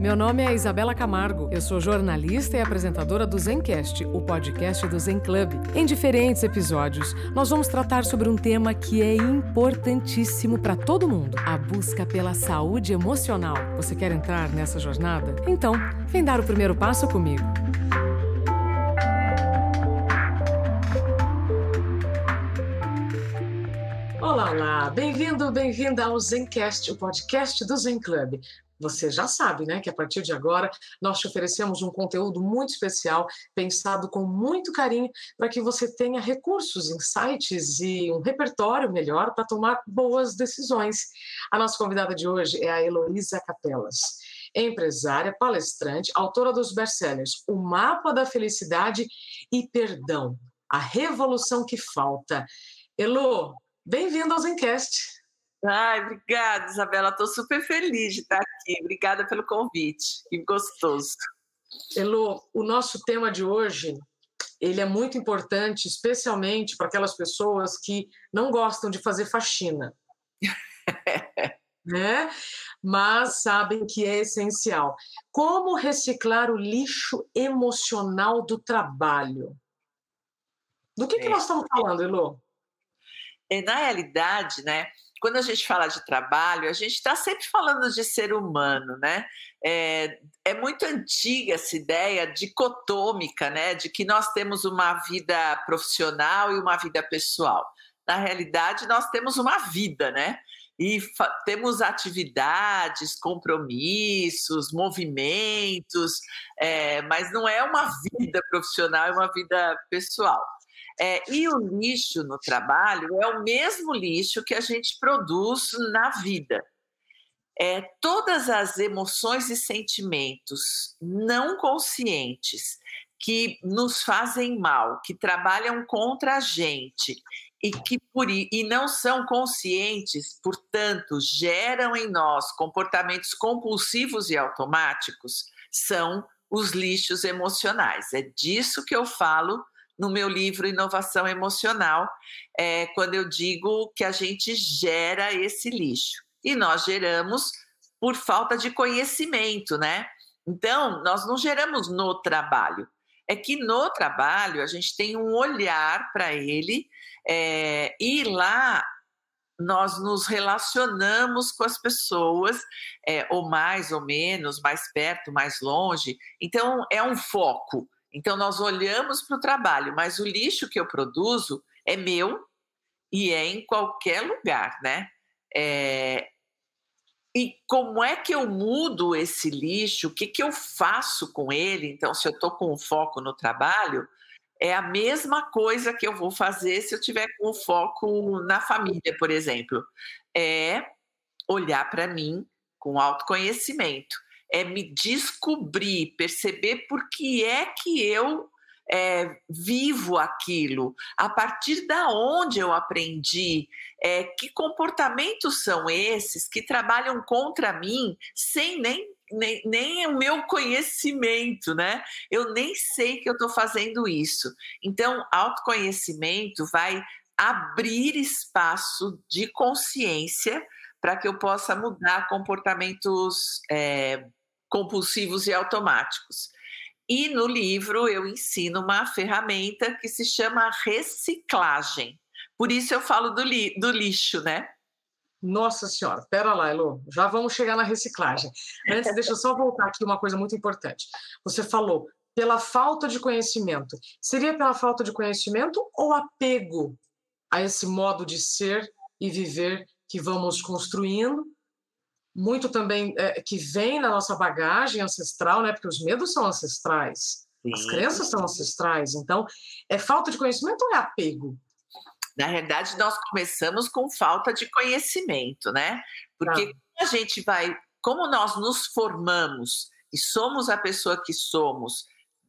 Meu nome é Isabela Camargo, eu sou jornalista e apresentadora do Zencast, o podcast do Zen Club. Em diferentes episódios, nós vamos tratar sobre um tema que é importantíssimo para todo mundo, a busca pela saúde emocional. Você quer entrar nessa jornada? Então, vem dar o primeiro passo comigo. Olá, olá! Bem-vindo, bem-vinda ao Zencast, o podcast do Zen Club. Você já sabe, né, que a partir de agora nós te oferecemos um conteúdo muito especial, pensado com muito carinho, para que você tenha recursos, insights e um repertório melhor para tomar boas decisões. A nossa convidada de hoje é a Heloísa Capelas, empresária, palestrante, autora dos best-sellers O Mapa da Felicidade e Perdão, a Revolução que Falta. Elo, bem-vinda ao Zencast. Ai, obrigada, Isabela. Estou super feliz de estar aqui. Obrigada pelo convite. Que gostoso. Elo, o nosso tema de hoje, ele é muito importante, especialmente para aquelas pessoas que não gostam de fazer faxina. Né? Mas sabem que é essencial. Como reciclar o lixo emocional do trabalho? Do que nós estamos falando, Elo? Na realidade, né? Quando a gente fala de trabalho, a gente está sempre falando de ser humano, né? É muito antiga essa ideia dicotômica, né? De que nós temos uma vida profissional e uma vida pessoal. Na realidade, nós temos uma vida, né? E temos atividades, compromissos, movimentos, mas não é uma vida profissional, é uma vida pessoal. E o lixo no trabalho é o mesmo lixo que a gente produz na vida. Todas as emoções e sentimentos não conscientes que nos fazem mal, que trabalham contra a gente e que não são conscientes, portanto, geram em nós comportamentos compulsivos e automáticos, são os lixos emocionais. É disso que eu falo no meu livro Inovação Emocional, quando eu digo que a gente gera esse lixo. E nós geramos por falta de conhecimento, né? Então, nós não geramos no trabalho. É que no trabalho a gente tem um olhar para ele, e lá nós nos relacionamos com as pessoas, ou mais ou menos, mais perto, mais longe. Então, é um foco. Então, nós olhamos para o trabalho, mas o lixo que eu produzo é meu e é em qualquer lugar, né? E como é que eu mudo esse lixo? O que eu faço com ele? Então, se eu estou com o foco no trabalho, é a mesma coisa que eu vou fazer se eu tiver com o foco na família, por exemplo. É olhar para mim com autoconhecimento. É me descobrir, perceber por que é que eu vivo aquilo, a partir da onde eu aprendi, que comportamentos são esses que trabalham contra mim sem nem o meu conhecimento, né? Eu nem sei que eu estou fazendo isso. Então, autoconhecimento vai abrir espaço de consciência para que eu possa mudar comportamentos compulsivos e automáticos. E no livro eu ensino uma ferramenta que se chama reciclagem. Por isso eu falo do lixo, né? Nossa Senhora, pera lá, Elo, já vamos chegar na reciclagem. Antes, deixa eu só voltar aqui uma coisa muito importante. Você falou pela falta de conhecimento. Seria pela falta de conhecimento ou apego a esse modo de ser e viver que vamos construindo, muito também que vem na nossa bagagem ancestral, né? Porque os medos são ancestrais, sim, as crenças são ancestrais. Então, é falta de conhecimento ou é apego? Na realidade, nós começamos com falta de conhecimento, né? Porque como nós nos formamos e somos a pessoa que somos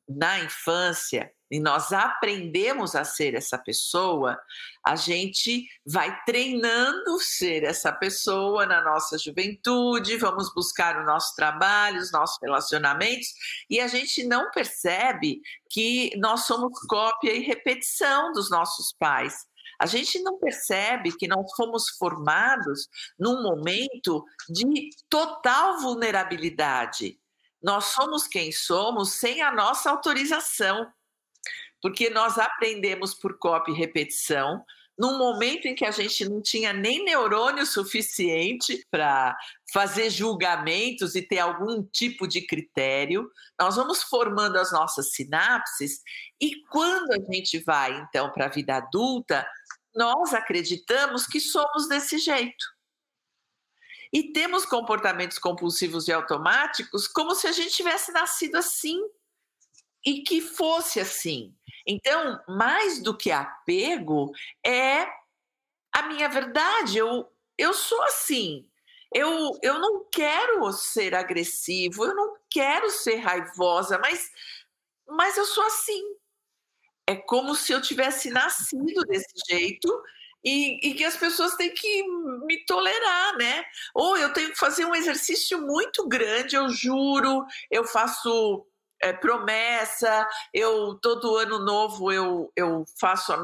na infância, e nós aprendemos a ser essa pessoa, a gente vai treinando ser essa pessoa na nossa juventude, vamos buscar o nosso trabalho, os nossos relacionamentos, e a gente não percebe que nós somos cópia e repetição dos nossos pais. A gente não percebe que nós fomos formados num momento de total vulnerabilidade. Nós somos quem somos sem a nossa autorização, porque nós aprendemos por cópia e repetição, num momento em que a gente não tinha nem neurônio suficiente para fazer julgamentos e ter algum tipo de critério. Nós vamos formando as nossas sinapses e quando a gente vai, então, para a vida adulta, nós acreditamos que somos desse jeito. E temos comportamentos compulsivos e automáticos como se a gente tivesse nascido assim e que fosse assim. Então, mais do que apego, é a minha verdade. Eu sou assim. Eu não quero ser agressivo, eu não quero ser raivosa, mas eu sou assim. É como se eu tivesse nascido desse jeito e que as pessoas têm que me tolerar, né? Ou eu tenho que fazer um exercício muito grande, eu juro, eu faço... promessa, todo ano novo eu faço a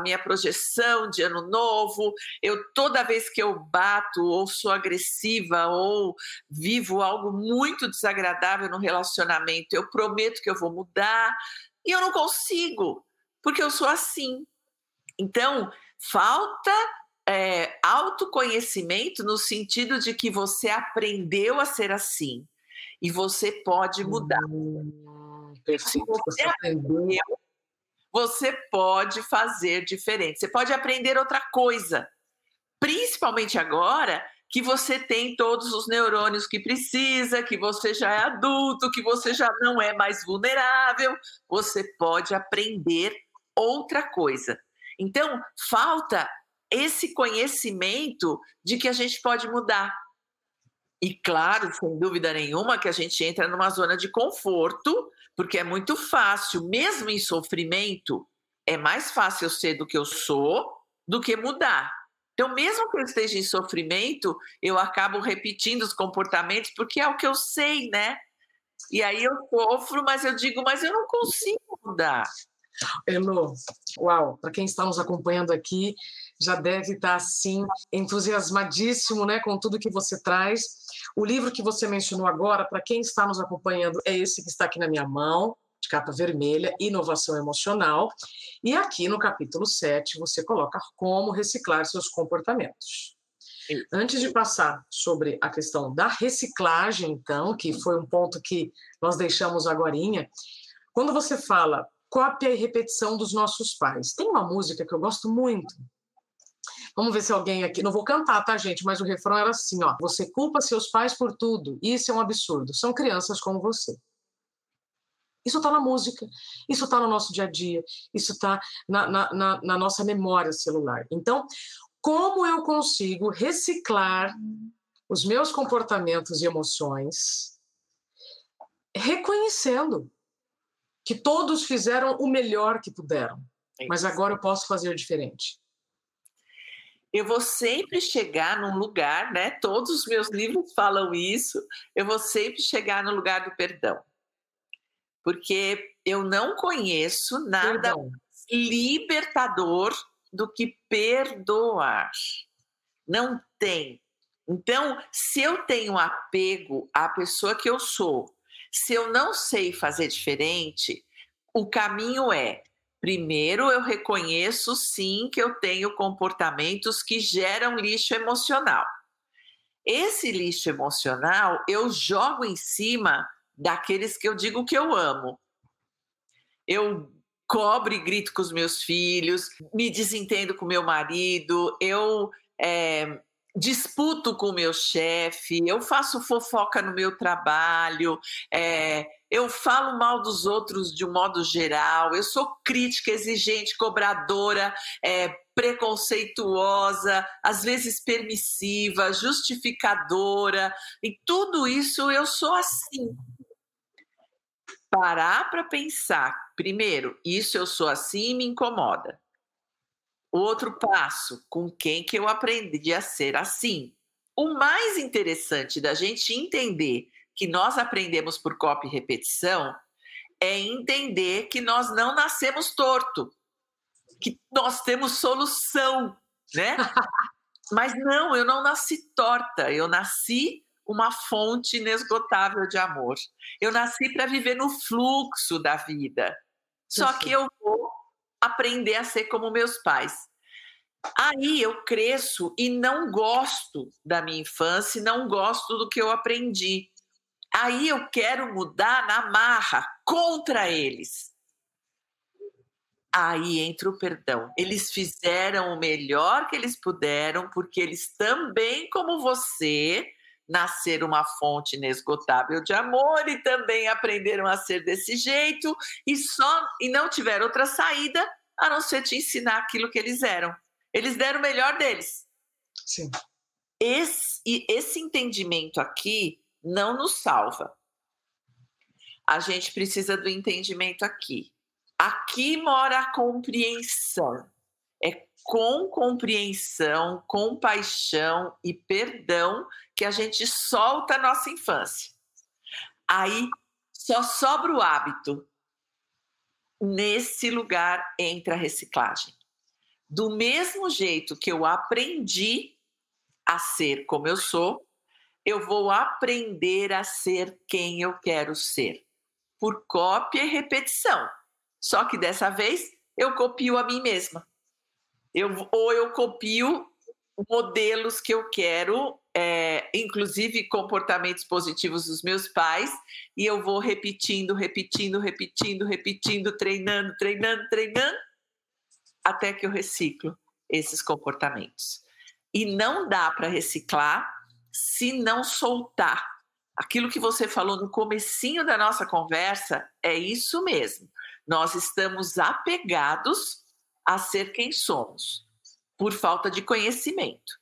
minha projeção de ano novo, toda vez que eu bato ou sou agressiva ou vivo algo muito desagradável no relacionamento, eu prometo que eu vou mudar e eu não consigo, porque eu sou assim. Então, falta autoconhecimento no sentido de que você aprendeu a ser assim. E você pode mudar. Perfeito. Você aprendeu, você pode fazer diferente. Você pode aprender outra coisa. Principalmente agora que você tem todos os neurônios que precisa, que você já é adulto, que você já não é mais vulnerável. Você pode aprender outra coisa. Então, falta esse conhecimento de que a gente pode mudar. E claro, sem dúvida nenhuma, que a gente entra numa zona de conforto, porque é muito fácil, mesmo em sofrimento, é mais fácil eu ser do que eu sou do que mudar. Então, mesmo que eu esteja em sofrimento, eu acabo repetindo os comportamentos, porque é o que eu sei, né? E aí eu sofro, mas eu digo, mas eu não consigo mudar. Elo, uau, para quem está nos acompanhando aqui, já deve estar, assim, entusiasmadíssimo, né, com tudo que você traz. O livro que você mencionou agora, para quem está nos acompanhando, é esse que está aqui na minha mão, de capa vermelha, Inovação Emocional. E aqui no capítulo 7, você coloca como reciclar seus comportamentos. Antes de passar sobre a questão da reciclagem, então, que foi um ponto que nós deixamos agorinha, quando você fala cópia e repetição dos nossos pais, tem uma música que eu gosto muito. Vamos ver se alguém aqui... Não vou cantar, tá, gente? Mas o refrão era assim, ó. Você culpa seus pais por tudo. Isso é um absurdo. São crianças como você. Isso tá na música. Isso tá no nosso dia a dia. Isso tá na nossa memória celular. Então, como eu consigo reciclar os meus comportamentos e emoções reconhecendo que todos fizeram o melhor que puderam, mas agora eu posso fazer diferente? Eu vou sempre chegar num lugar, né? Todos os meus livros falam isso. Eu vou sempre chegar no lugar do perdão. Porque eu não conheço nada mais libertador do que perdoar. Não tem. Então, se eu tenho apego à pessoa que eu sou, se eu não sei fazer diferente, o caminho é... Primeiro, eu reconheço, sim, que eu tenho comportamentos que geram lixo emocional. Esse lixo emocional, eu jogo em cima daqueles que eu digo que eu amo. Eu cobro e grito com os meus filhos, me desentendo com meu marido, eu disputo com o meu chefe, eu faço fofoca no meu trabalho, eu falo mal dos outros de um modo geral, eu sou crítica, exigente, cobradora, preconceituosa, às vezes permissiva, justificadora, e tudo isso eu sou assim. Parar para pensar, primeiro, isso eu sou assim e me incomoda. Outro passo, com quem que eu aprendi a ser assim? O mais interessante da gente entender que nós aprendemos por cópia e repetição é entender que nós não nascemos torto, que nós temos solução, né? Mas não, eu não nasci torta, eu nasci uma fonte inesgotável de amor. Eu nasci para viver no fluxo da vida. Só que eu vou aprender a ser como meus pais. Aí eu cresço e não gosto da minha infância, não gosto do que eu aprendi. Aí eu quero mudar na marra, contra eles. Aí entra o perdão. Eles fizeram o melhor que eles puderam, porque eles também, como você, nasceram uma fonte inesgotável de amor e também aprenderam a ser desse jeito e não tiveram outra saída a não ser te ensinar aquilo que eles eram. Eles deram o melhor deles. Sim. Esse entendimento aqui não nos salva. A gente precisa do entendimento aqui. Aqui mora a compreensão. É com compreensão, compaixão e perdão que a gente solta a nossa infância. Aí só sobra o hábito. Nesse lugar entra a reciclagem. Do mesmo jeito que eu aprendi a ser como eu sou, eu vou aprender a ser quem eu quero ser. Por cópia e repetição. Só que dessa vez eu copio a mim mesma. Ou eu copio modelos que eu quero, inclusive comportamentos positivos dos meus pais, e eu vou repetindo, treinando, até que eu reciclo esses comportamentos. E não dá para reciclar se não soltar. Aquilo que você falou no comecinho da nossa conversa é isso mesmo. Nós estamos apegados a ser quem somos, por falta de conhecimento.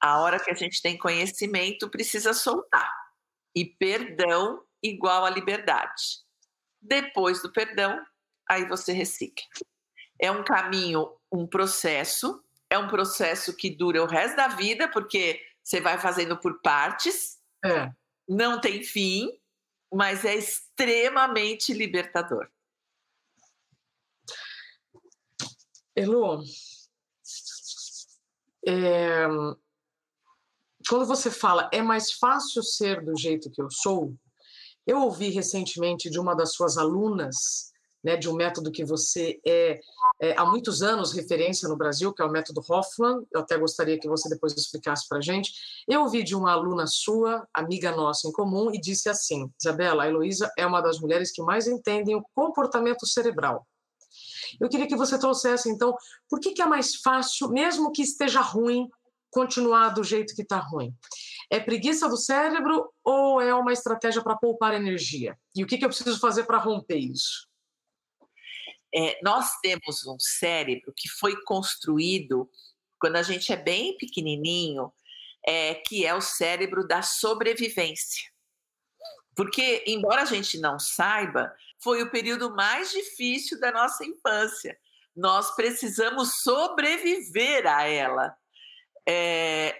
A hora que a gente tem conhecimento, precisa soltar. E perdão igual a liberdade. Depois do perdão, aí você recicla. É um caminho, um processo. É um processo que dura o resto da vida, porque você vai fazendo por partes. É. Não tem fim, mas é extremamente libertador. Elo, quando você fala é mais fácil ser do jeito que eu sou, eu ouvi recentemente de uma das suas alunas, né, de um método que você há muitos anos referência no Brasil, que é o método Hoffman, eu até gostaria que você depois explicasse para a gente. Eu ouvi de uma aluna sua, amiga nossa em comum, e disse assim: Isabela, a Heloísa é uma das mulheres que mais entendem o comportamento cerebral. Eu queria que você trouxesse, então, por que é mais fácil, mesmo que esteja ruim, continuar do jeito que está ruim? É preguiça do cérebro ou é uma estratégia para poupar energia? E o que eu preciso fazer para romper isso? Nós temos um cérebro que foi construído, quando a gente é bem pequenininho, que é o cérebro da sobrevivência. Porque, embora a gente não saiba, foi o período mais difícil da nossa infância. Nós precisamos sobreviver a ela.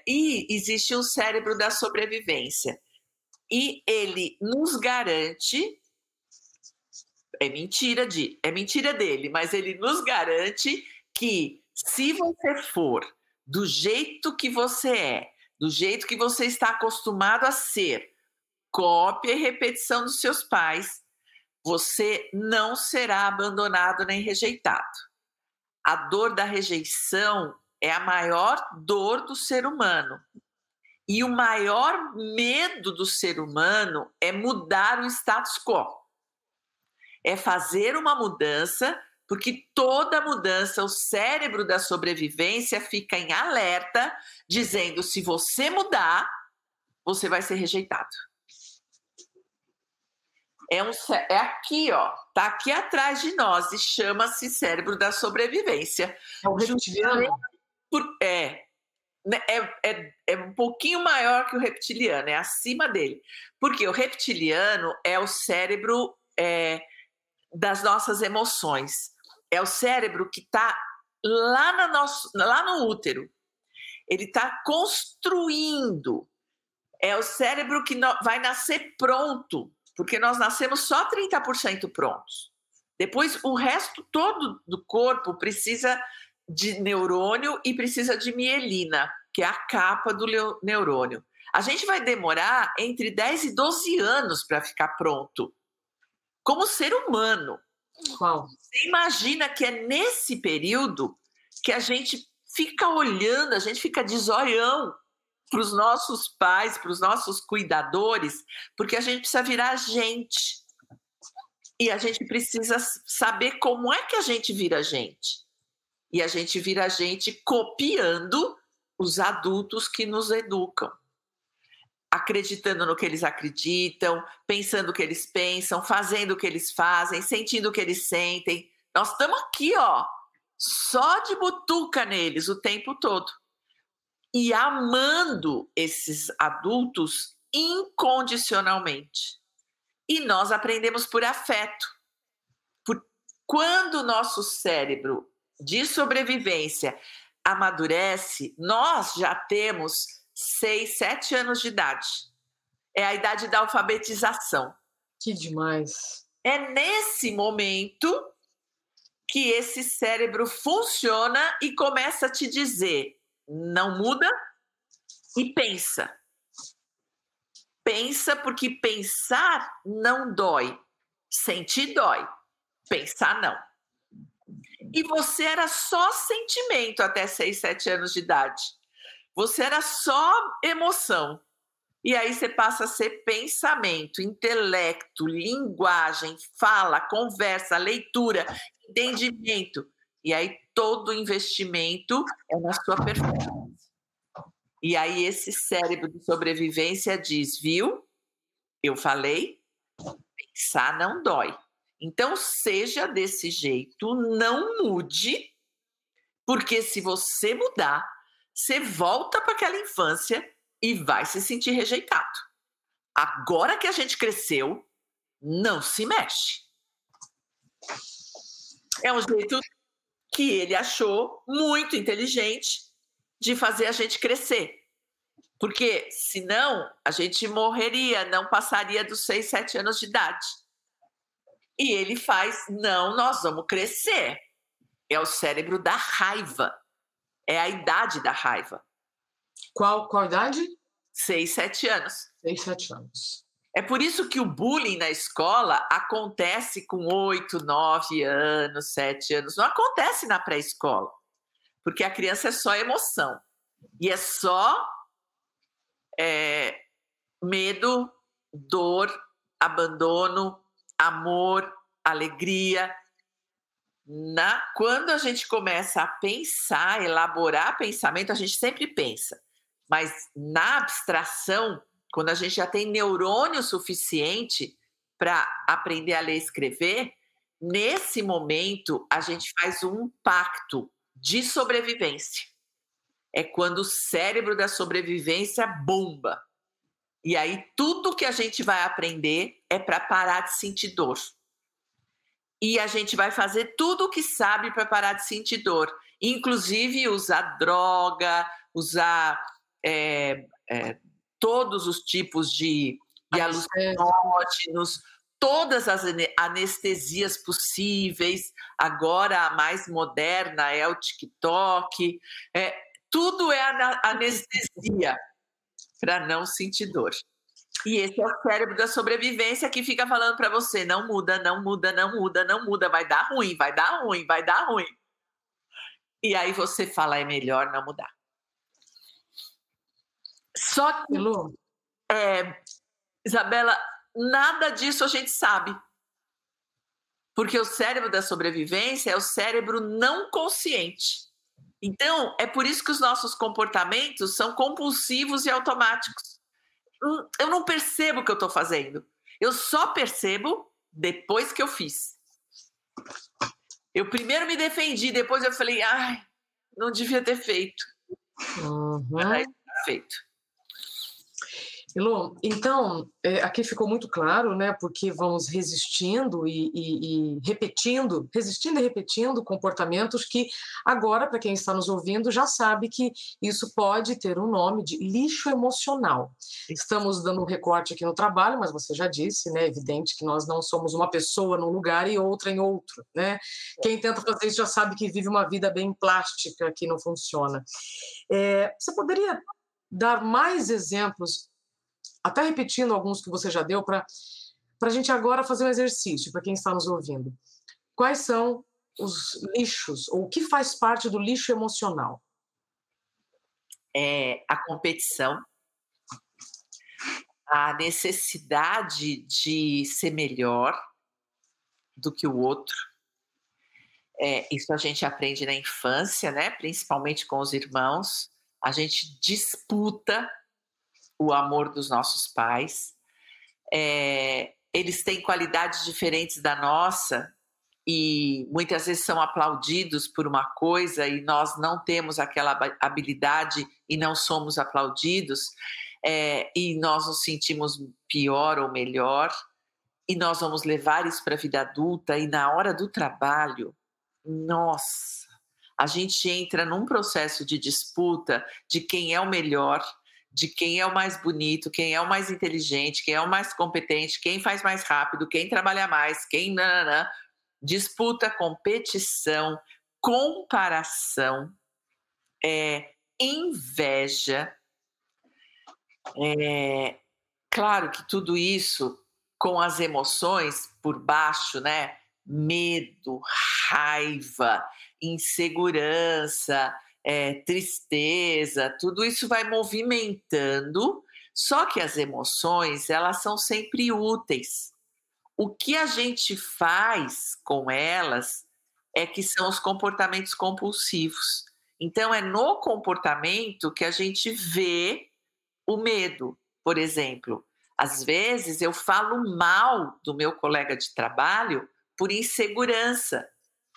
E existe um cérebro da sobrevivência. E ele nos garante... É mentira dele, mas ele nos garante que se você for do jeito que você é, do jeito que você está acostumado a ser, cópia e repetição dos seus pais, você não será abandonado nem rejeitado. A dor da rejeição é a maior dor do ser humano. E o maior medo do ser humano é mudar o status quo. É fazer uma mudança, porque toda mudança, o cérebro da sobrevivência fica em alerta, dizendo: se você mudar, você vai ser rejeitado. É aqui, ó, tá aqui atrás de nós e chama-se cérebro da sobrevivência. É o reptiliano? É um pouquinho maior que o reptiliano, é acima dele. Porque o reptiliano é o cérebro das nossas emoções. É o cérebro que tá lá no útero. Ele tá construindo. É o cérebro que vai nascer pronto. Porque nós nascemos só 30% prontos. Depois, o resto todo do corpo precisa de neurônio e precisa de mielina, que é a capa do neurônio. a gente vai demorar entre 10 e 12 anos para ficar pronto, como ser humano. Uau. Você imagina que é nesse período que a gente fica olhando, a gente fica de zoião para os nossos pais, para os nossos cuidadores, porque a gente precisa virar gente. E a gente precisa saber como é que a gente vira gente. E a gente vira gente copiando os adultos que nos educam. Acreditando no que eles acreditam, pensando o que eles pensam, fazendo o que eles fazem, sentindo o que eles sentem. Nós estamos aqui, ó, só de butuca neles o tempo todo. E amando esses adultos incondicionalmente. E nós aprendemos por afeto. Quando o nosso cérebro de sobrevivência amadurece, nós já temos 6, 7 anos de idade. É a idade da alfabetização. Que demais! É nesse momento que esse cérebro funciona e começa a te dizer: não muda e pensa. Pensa, porque pensar não dói. Sentir dói. Pensar não. E você era só sentimento até 6, 7 anos de idade. Você era só emoção. E aí você passa a ser pensamento, intelecto, linguagem, fala, conversa, leitura, entendimento. E aí todo investimento é na sua performance. E aí esse cérebro de sobrevivência diz: viu? Eu falei, pensar não dói. Então seja desse jeito, não mude, porque se você mudar, você volta para aquela infância e vai se sentir rejeitado. Agora que a gente cresceu, não se mexe. É um jeito que ele achou muito inteligente de fazer a gente crescer, porque senão a gente morreria, não passaria dos 6, 7 anos de idade. E ele faz: não, nós vamos crescer. É o cérebro da raiva, é a idade da raiva. Qual idade? 6, 7 anos. 6, 7 anos. É por isso que o bullying na escola acontece com 8, 9 anos, 7 anos, não acontece na pré-escola. Porque a criança é só emoção. E é só medo, dor, abandono, amor, alegria. Quando a gente começa a pensar, elaborar pensamento, a gente sempre pensa. Mas na abstração, quando a gente já tem neurônio suficiente para aprender a ler e escrever, nesse momento a gente faz um pacto de sobrevivência. É quando o cérebro da sobrevivência bomba. E aí tudo que a gente vai aprender é para parar de sentir dor. E a gente vai fazer tudo o que sabe para parar de sentir dor. Inclusive usar droga, usar todos os tipos de alucinógenos, todas as anestesias possíveis. Agora a mais moderna é o TikTok, tudo é anestesia para não sentir dor. E esse é o cérebro da sobrevivência que fica falando para você: não muda, não muda, não muda, não muda, vai dar ruim, vai dar ruim, vai dar ruim. E aí você fala: é melhor não mudar. Só que, Isabela, nada disso a gente sabe. Porque o cérebro da sobrevivência é o cérebro não consciente. Então, é por isso que os nossos comportamentos são compulsivos e automáticos. Eu não percebo o que eu estou fazendo. Eu só percebo depois que eu fiz. Eu primeiro me defendi, depois eu falei: ai, não devia ter feito. Mas tá feito. Elô, então, aqui ficou muito claro, né? Porque vamos resistindo e repetindo, resistindo e repetindo comportamentos que agora, para quem está nos ouvindo, já sabe que isso pode ter um nome de lixo emocional. Estamos dando um recorte aqui no trabalho, mas você já disse, né? É evidente que nós não somos uma pessoa num lugar e outra em outro, né? Quem tenta fazer isso já sabe que vive uma vida bem plástica, que não funciona. Você poderia dar mais exemplos, até repetindo alguns que você já deu, para a gente agora fazer um exercício, para quem está nos ouvindo. Quais são os lixos, ou o que faz parte do lixo emocional? A competição, a necessidade de ser melhor do que o outro. Isso a gente aprende na infância, né? Principalmente com os irmãos. A gente disputa o amor dos nossos pais. Eles têm qualidades diferentes da nossa e muitas vezes são aplaudidos por uma coisa e nós não temos aquela habilidade e não somos aplaudidos, e nós nos sentimos pior ou melhor, e nós vamos levar isso para a vida adulta, e na hora do trabalho, nossa, a gente entra num processo de disputa de quem é o melhor, de quem é o mais bonito, quem é o mais inteligente, quem é o mais competente, quem faz mais rápido, quem trabalha mais, quem... Nananã. Disputa, competição, comparação, inveja. Claro que tudo isso com as emoções por baixo, né? Medo, raiva, insegurança, tristeza, tudo isso vai movimentando, só que as emoções, elas são sempre úteis. O que a gente faz com elas é que são os comportamentos compulsivos. Então, é no comportamento que a gente vê o medo, por exemplo. Às vezes, eu falo mal do meu colega de trabalho por insegurança.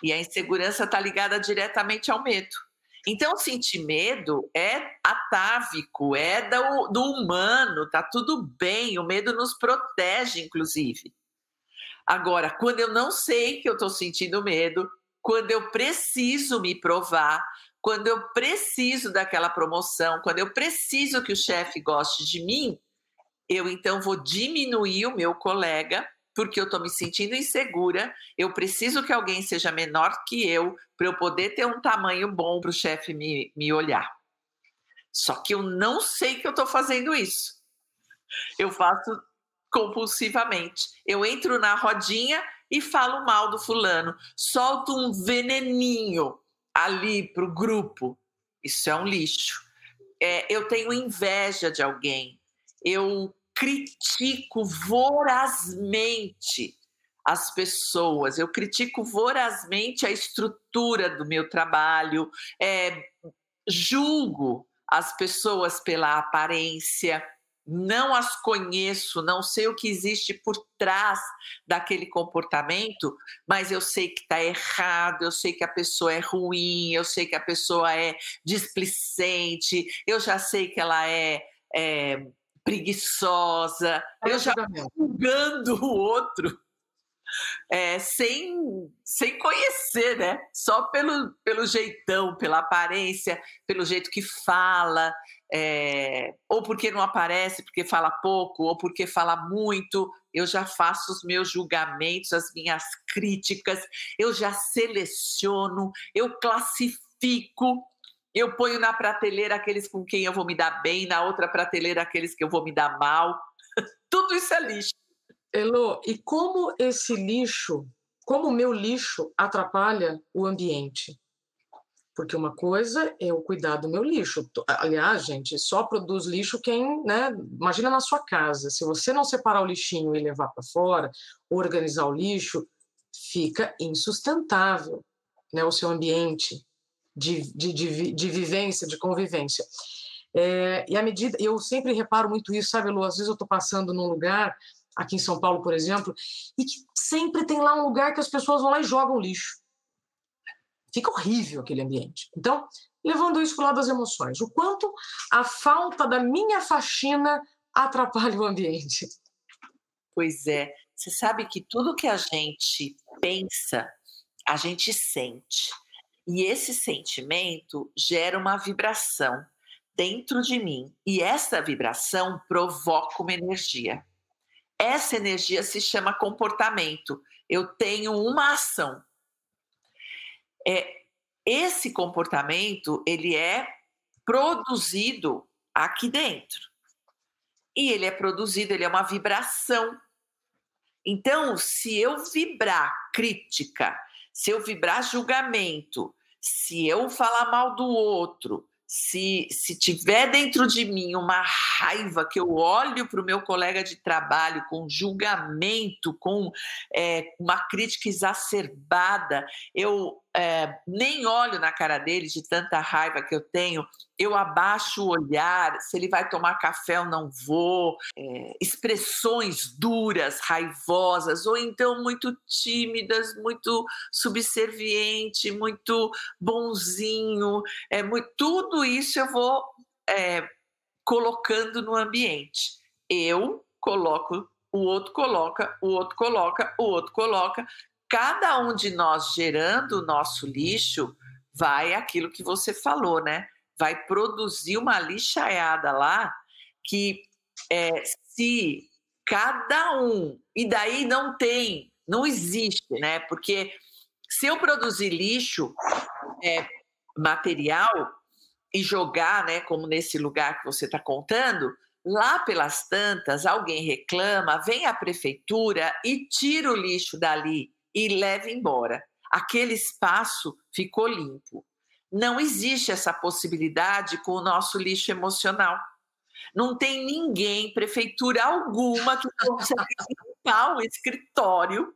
E a insegurança está ligada diretamente ao medo. Então, sentir medo é atávico, é do humano, está tudo bem. O medo nos protege, inclusive. Agora, quando eu não sei que eu estou sentindo medo, quando eu preciso me provar, quando eu preciso daquela promoção, quando eu preciso que o chefe goste de mim, eu então vou diminuir o meu colega, porque eu estou me sentindo insegura, eu preciso que alguém seja menor que eu, para eu poder ter um tamanho bom para o chefe me olhar. Só que eu não sei que eu estou fazendo isso. Eu faço compulsivamente. Eu entro na rodinha e falo mal do fulano, solto um veneninho ali para o grupo. Isso é um lixo. Eu tenho inveja de alguém, eu critico vorazmente as pessoas, eu critico vorazmente a estrutura do meu trabalho, julgo as pessoas pela aparência, não as conheço, não sei o que existe por trás daquele comportamento, mas eu sei que está errado, eu sei que a pessoa é ruim, eu sei que a pessoa é displicente, eu já sei que ela é preguiçosa, eu já estou julgando o outro, sem conhecer, né? Só pelo jeitão, pela aparência, pelo jeito que fala, ou porque não aparece, porque fala pouco, ou porque fala muito. Eu já faço os meus julgamentos, as minhas críticas, eu já seleciono, eu classifico, eu ponho na prateleira aqueles com quem eu vou me dar bem, na outra prateleira aqueles que eu vou me dar mal. Tudo isso é lixo. Elô, e como esse lixo, como o meu lixo atrapalha o ambiente? Porque uma coisa é eu cuidar do meu lixo. Aliás, gente, só produz lixo quem, né? Imagina na sua casa, se você não separar o lixinho e levar para fora, organizar o lixo, fica insustentável, né? O seu ambiente de vivência, de convivência. E à medida, eu sempre reparo muito isso, sabe, Elô? Às vezes eu estou passando num lugar, aqui em São Paulo, por exemplo, e que sempre tem lá um lugar que as pessoas vão lá e jogam lixo. Fica horrível aquele ambiente. Então, levando isso para o lado das emoções, o quanto a falta da minha faxina atrapalha o ambiente? Pois é. Você sabe que tudo que a gente pensa, a gente sente. E esse sentimento gera uma vibração dentro de mim. E essa vibração provoca uma energia. Essa energia se chama comportamento. Eu tenho uma ação. Esse comportamento, ele é produzido aqui dentro. E ele é produzido, ele é uma vibração. Então, se eu vibrar crítica, se eu vibrar julgamento, se eu falar mal do outro, se tiver dentro de mim uma raiva que eu olho para o meu colega de trabalho com julgamento, com uma crítica exacerbada, eu nem olho na cara dele de tanta raiva que eu tenho, eu abaixo o olhar, se ele vai tomar café eu não vou, expressões duras, raivosas, ou então muito tímidas, muito subserviente, muito bonzinho, tudo isso eu vou colocando no ambiente. Eu coloco, o outro coloca, o outro coloca, o outro coloca. Cada um de nós gerando o nosso lixo, vai aquilo que você falou, né? Vai produzir uma lixaiada lá que se cada um... E daí não tem, não existe, né? Porque se eu produzir lixo material e jogar, né, como nesse lugar que você está contando, lá pelas tantas, alguém reclama, vem a prefeitura e tira o lixo dali e leva embora. Aquele espaço ficou limpo. Não existe essa possibilidade com o nosso lixo emocional. Não tem ninguém, prefeitura alguma, que consegue limpar o escritório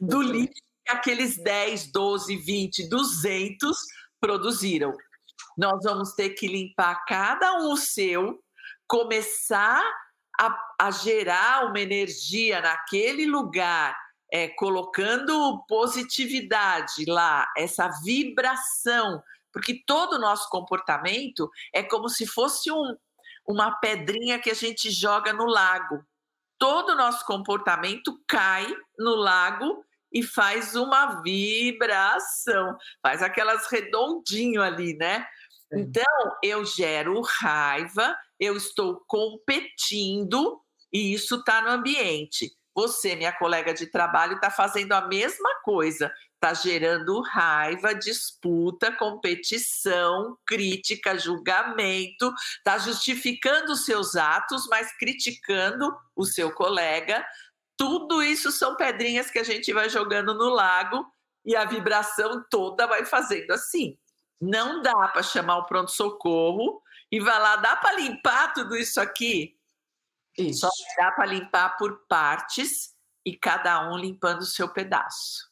do lixo que aqueles 10, 12, 20, 200 produziram. Nós vamos ter que limpar cada um o seu, começar a gerar uma energia naquele lugar, colocando positividade lá, essa vibração, porque todo o nosso comportamento é como se fosse uma pedrinha que a gente joga no lago. Todo o nosso comportamento cai no lago e faz uma vibração, faz aquelas redondinho ali, né? Então, eu gero raiva, eu estou competindo e isso está no ambiente. Você, minha colega de trabalho, está fazendo a mesma coisa, está gerando raiva, disputa, competição, crítica, julgamento, está justificando os seus atos, mas criticando o seu colega. Tudo isso são pedrinhas que a gente vai jogando no lago e a vibração toda vai fazendo assim. Não dá para chamar o pronto-socorro e vai lá, dá para limpar tudo isso aqui? Isso. Só dá para limpar por partes e cada um limpando o seu pedaço.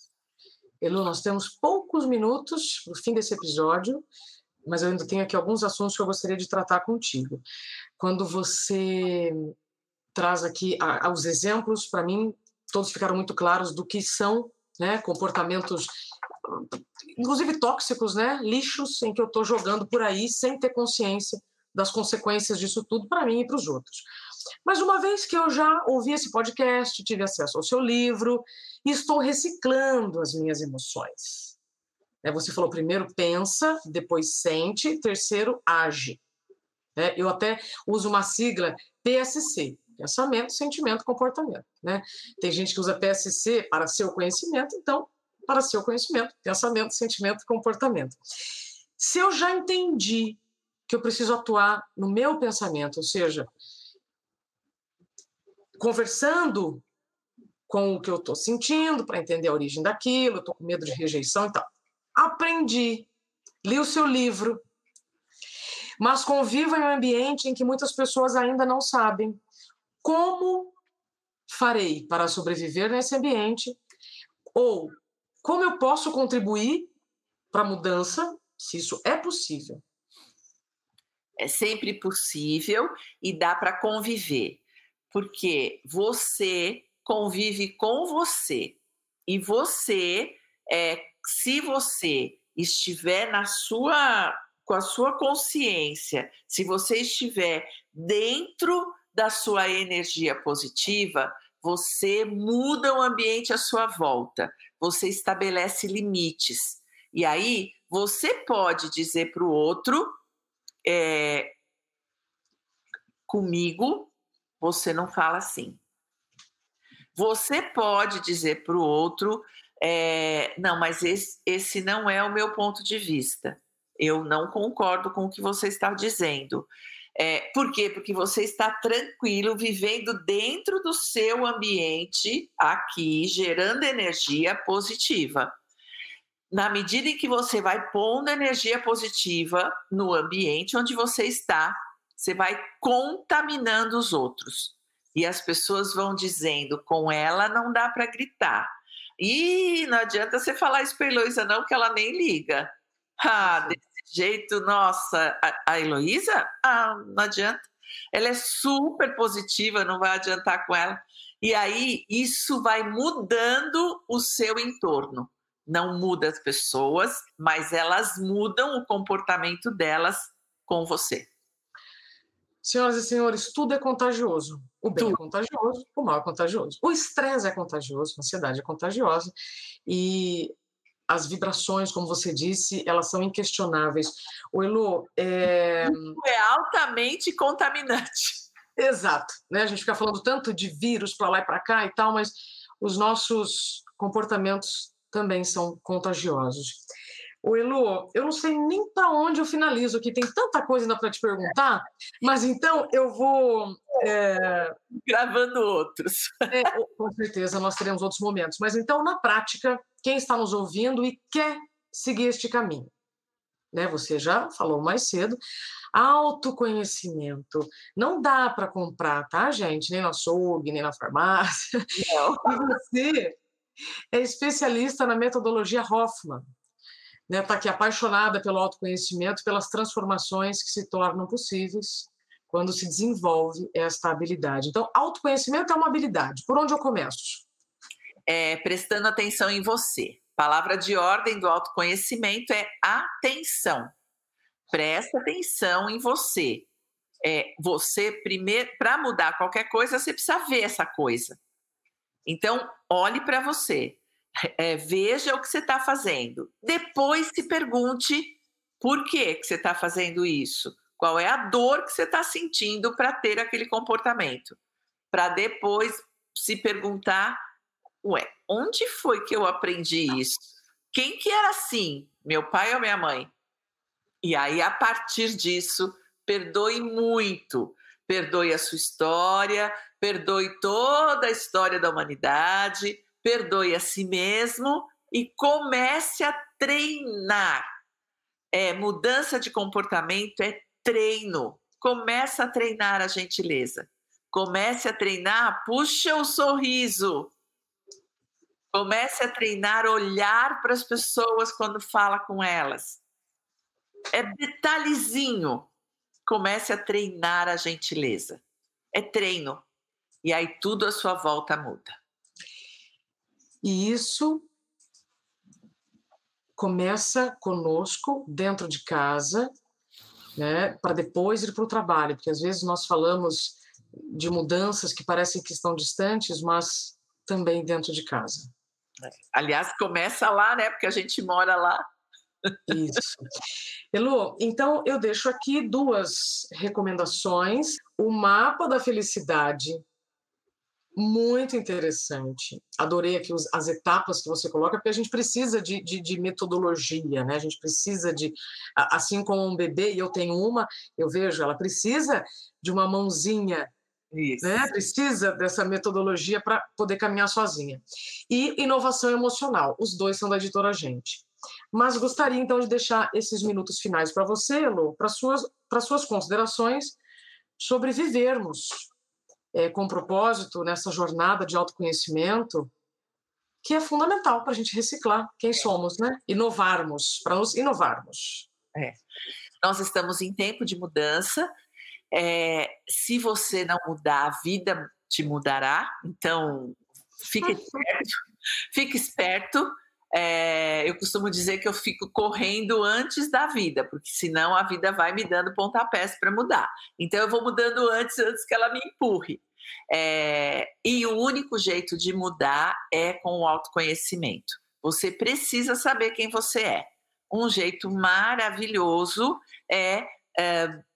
Elo, nós temos poucos minutos no fim desse episódio, mas eu ainda tenho aqui alguns assuntos que eu gostaria de tratar contigo. Quando você traz aqui os exemplos, para mim, todos ficaram muito claros do que são, né, comportamentos, inclusive tóxicos, né, lixos em que eu estou jogando por aí sem ter consciência das consequências disso tudo para mim e para os outros. Mas uma vez que eu já ouvi esse podcast, tive acesso ao seu livro e estou reciclando as minhas emoções. Você falou primeiro pensa, depois sente, terceiro age. Eu até uso uma sigla PSC, pensamento, sentimento, comportamento. Tem gente que usa PSC para seu conhecimento, então para seu conhecimento, pensamento, sentimento, comportamento. Se eu já entendi que eu preciso atuar no meu pensamento, ou seja, conversando com o que eu estou sentindo para entender a origem daquilo, eu estou com medo de rejeição e tal. Aprendi, li o seu livro, mas convivo em um ambiente em que muitas pessoas ainda não sabem como farei para sobreviver nesse ambiente ou como eu posso contribuir para a mudança, se isso é possível. É sempre possível e dá para conviver. Porque você convive com você e você, se você estiver com a sua consciência, se você estiver dentro da sua energia positiva, você muda o ambiente à sua volta, você estabelece limites. E aí você pode dizer para o outro, comigo, você não fala assim. Você pode dizer para o outro, não, mas esse não é o meu ponto de vista. Eu não concordo com o que você está dizendo. Por quê? Porque você está tranquilo, vivendo dentro do seu ambiente aqui, gerando energia positiva. Na medida em que você vai pondo energia positiva no ambiente onde você está, você vai contaminando os outros. E as pessoas vão dizendo, com ela não dá para gritar. Ih, não adianta você falar isso para a Heloísa não, que ela nem liga. Ah, desse jeito, nossa, a Heloísa? Ah, não adianta. Ela é super positiva, não vai adiantar com ela. E aí, isso vai mudando o seu entorno. Não muda as pessoas, mas elas mudam o comportamento delas com você. Senhoras e senhores, tudo é contagioso. O bem é contagioso, o mal é contagioso. O estresse é contagioso, a ansiedade é contagiosa. E as vibrações, como você disse, elas são inquestionáveis. O Elo... É altamente contaminante. Exato. Né? A gente fica falando tanto de vírus para lá e para cá e tal, mas os nossos comportamentos também são contagiosos. O Elo, eu não sei nem para onde eu finalizo aqui, tem tanta coisa ainda para te perguntar, mas então eu vou... Gravando outros. Com certeza, nós teremos outros momentos. Mas então, na prática, quem está nos ouvindo e quer seguir este caminho, né? Você já falou mais cedo, autoconhecimento. Não dá para comprar, tá, gente? Nem no açougue, nem na farmácia. E você é especialista na metodologia Hoffman. Está aqui apaixonada pelo autoconhecimento, pelas transformações que se tornam possíveis quando se desenvolve esta habilidade. Então, autoconhecimento é uma habilidade. Por onde eu começo? Prestando atenção em você. Palavra de ordem do autoconhecimento é atenção. Presta atenção em você. Você primeiro, para mudar qualquer coisa, você precisa ver essa coisa. Então, olhe para você. Veja o que você está fazendo. Depois se pergunte por que você está fazendo isso. Qual é a dor que você está sentindo para ter aquele comportamento. Para depois se perguntar, onde foi que eu aprendi isso? Quem que era assim? Meu pai ou minha mãe? E aí, a partir disso, perdoe muito. Perdoe a sua história, perdoe toda a história da humanidade... Perdoe a si mesmo e comece a treinar. Mudança de comportamento é treino. Comece a treinar a gentileza. Comece a treinar, puxa o sorriso. Comece a treinar, olhar para as pessoas quando fala com elas. É detalhezinho. Comece a treinar a gentileza. É treino. E aí tudo à sua volta muda. E isso começa conosco, dentro de casa, né, para depois ir para o trabalho, porque às vezes nós falamos de mudanças que parecem que estão distantes, mas também dentro de casa. Aliás, começa lá, né, porque a gente mora lá. Isso. Elo, então eu deixo aqui duas recomendações. O Mapa da Felicidade, muito interessante. Adorei aqui as etapas que você coloca, porque a gente precisa de metodologia, né? A gente precisa de... Assim como um bebê, e eu tenho uma, eu vejo, ela precisa de uma mãozinha, né? Precisa dessa metodologia para poder caminhar sozinha. E inovação emocional, os dois são da Editora Gente. Mas gostaria, então, de deixar esses minutos finais para você, Elo, para suas considerações sobre vivermos com propósito nessa jornada de autoconhecimento, que é fundamental para a gente reciclar quem somos, né? Inovarmos, para nos inovarmos. Nós estamos em tempo de mudança. Se você não mudar, a vida te mudará. Então, fique esperto. Fique esperto. Eu costumo dizer que eu fico correndo antes da vida, porque senão a vida vai me dando pontapés para mudar. Então eu vou mudando antes que ela me empurre. E o único jeito de mudar é com o autoconhecimento. Você precisa saber quem você é. Um jeito maravilhoso é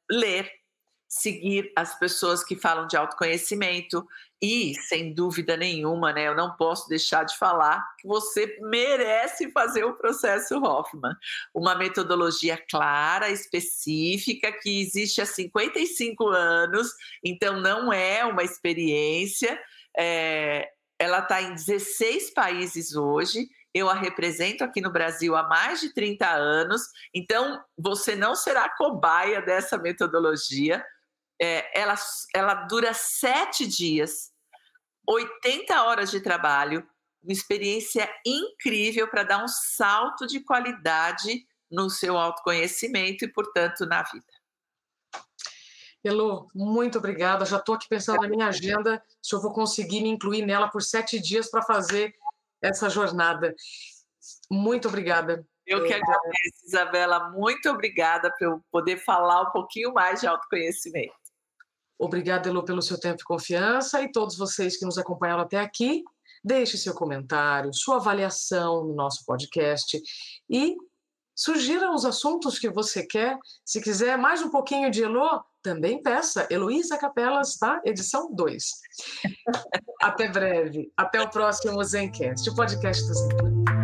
ler. seguir as pessoas que falam de autoconhecimento e, sem dúvida nenhuma, né, eu não posso deixar de falar que você merece fazer o processo Hoffman. Uma metodologia clara, específica, que existe há 55 anos, então não é uma experiência, ela está em 16 países hoje. Eu a represento aqui no Brasil há mais de 30 anos, então você não será cobaia dessa metodologia. Ela dura 7 dias, 80 horas de trabalho, uma experiência incrível para dar um salto de qualidade no seu autoconhecimento e, portanto, na vida. Elo, muito obrigada. Já estou aqui pensando na minha agenda, se eu vou conseguir me incluir nela por 7 dias para fazer essa jornada. Muito obrigada. Eu que agradeço, Isabela. Muito obrigada por eu poder falar um pouquinho mais de autoconhecimento. Obrigada, Elo, pelo seu tempo e confiança, e todos vocês que nos acompanharam até aqui, deixe seu comentário, sua avaliação no nosso podcast e sugiram os assuntos que você quer. Se quiser mais um pouquinho de Elo, também peça. Heloísa Capelas, tá? Edição 2. Até breve. Até o próximo Zencast, o podcast do Zen Club.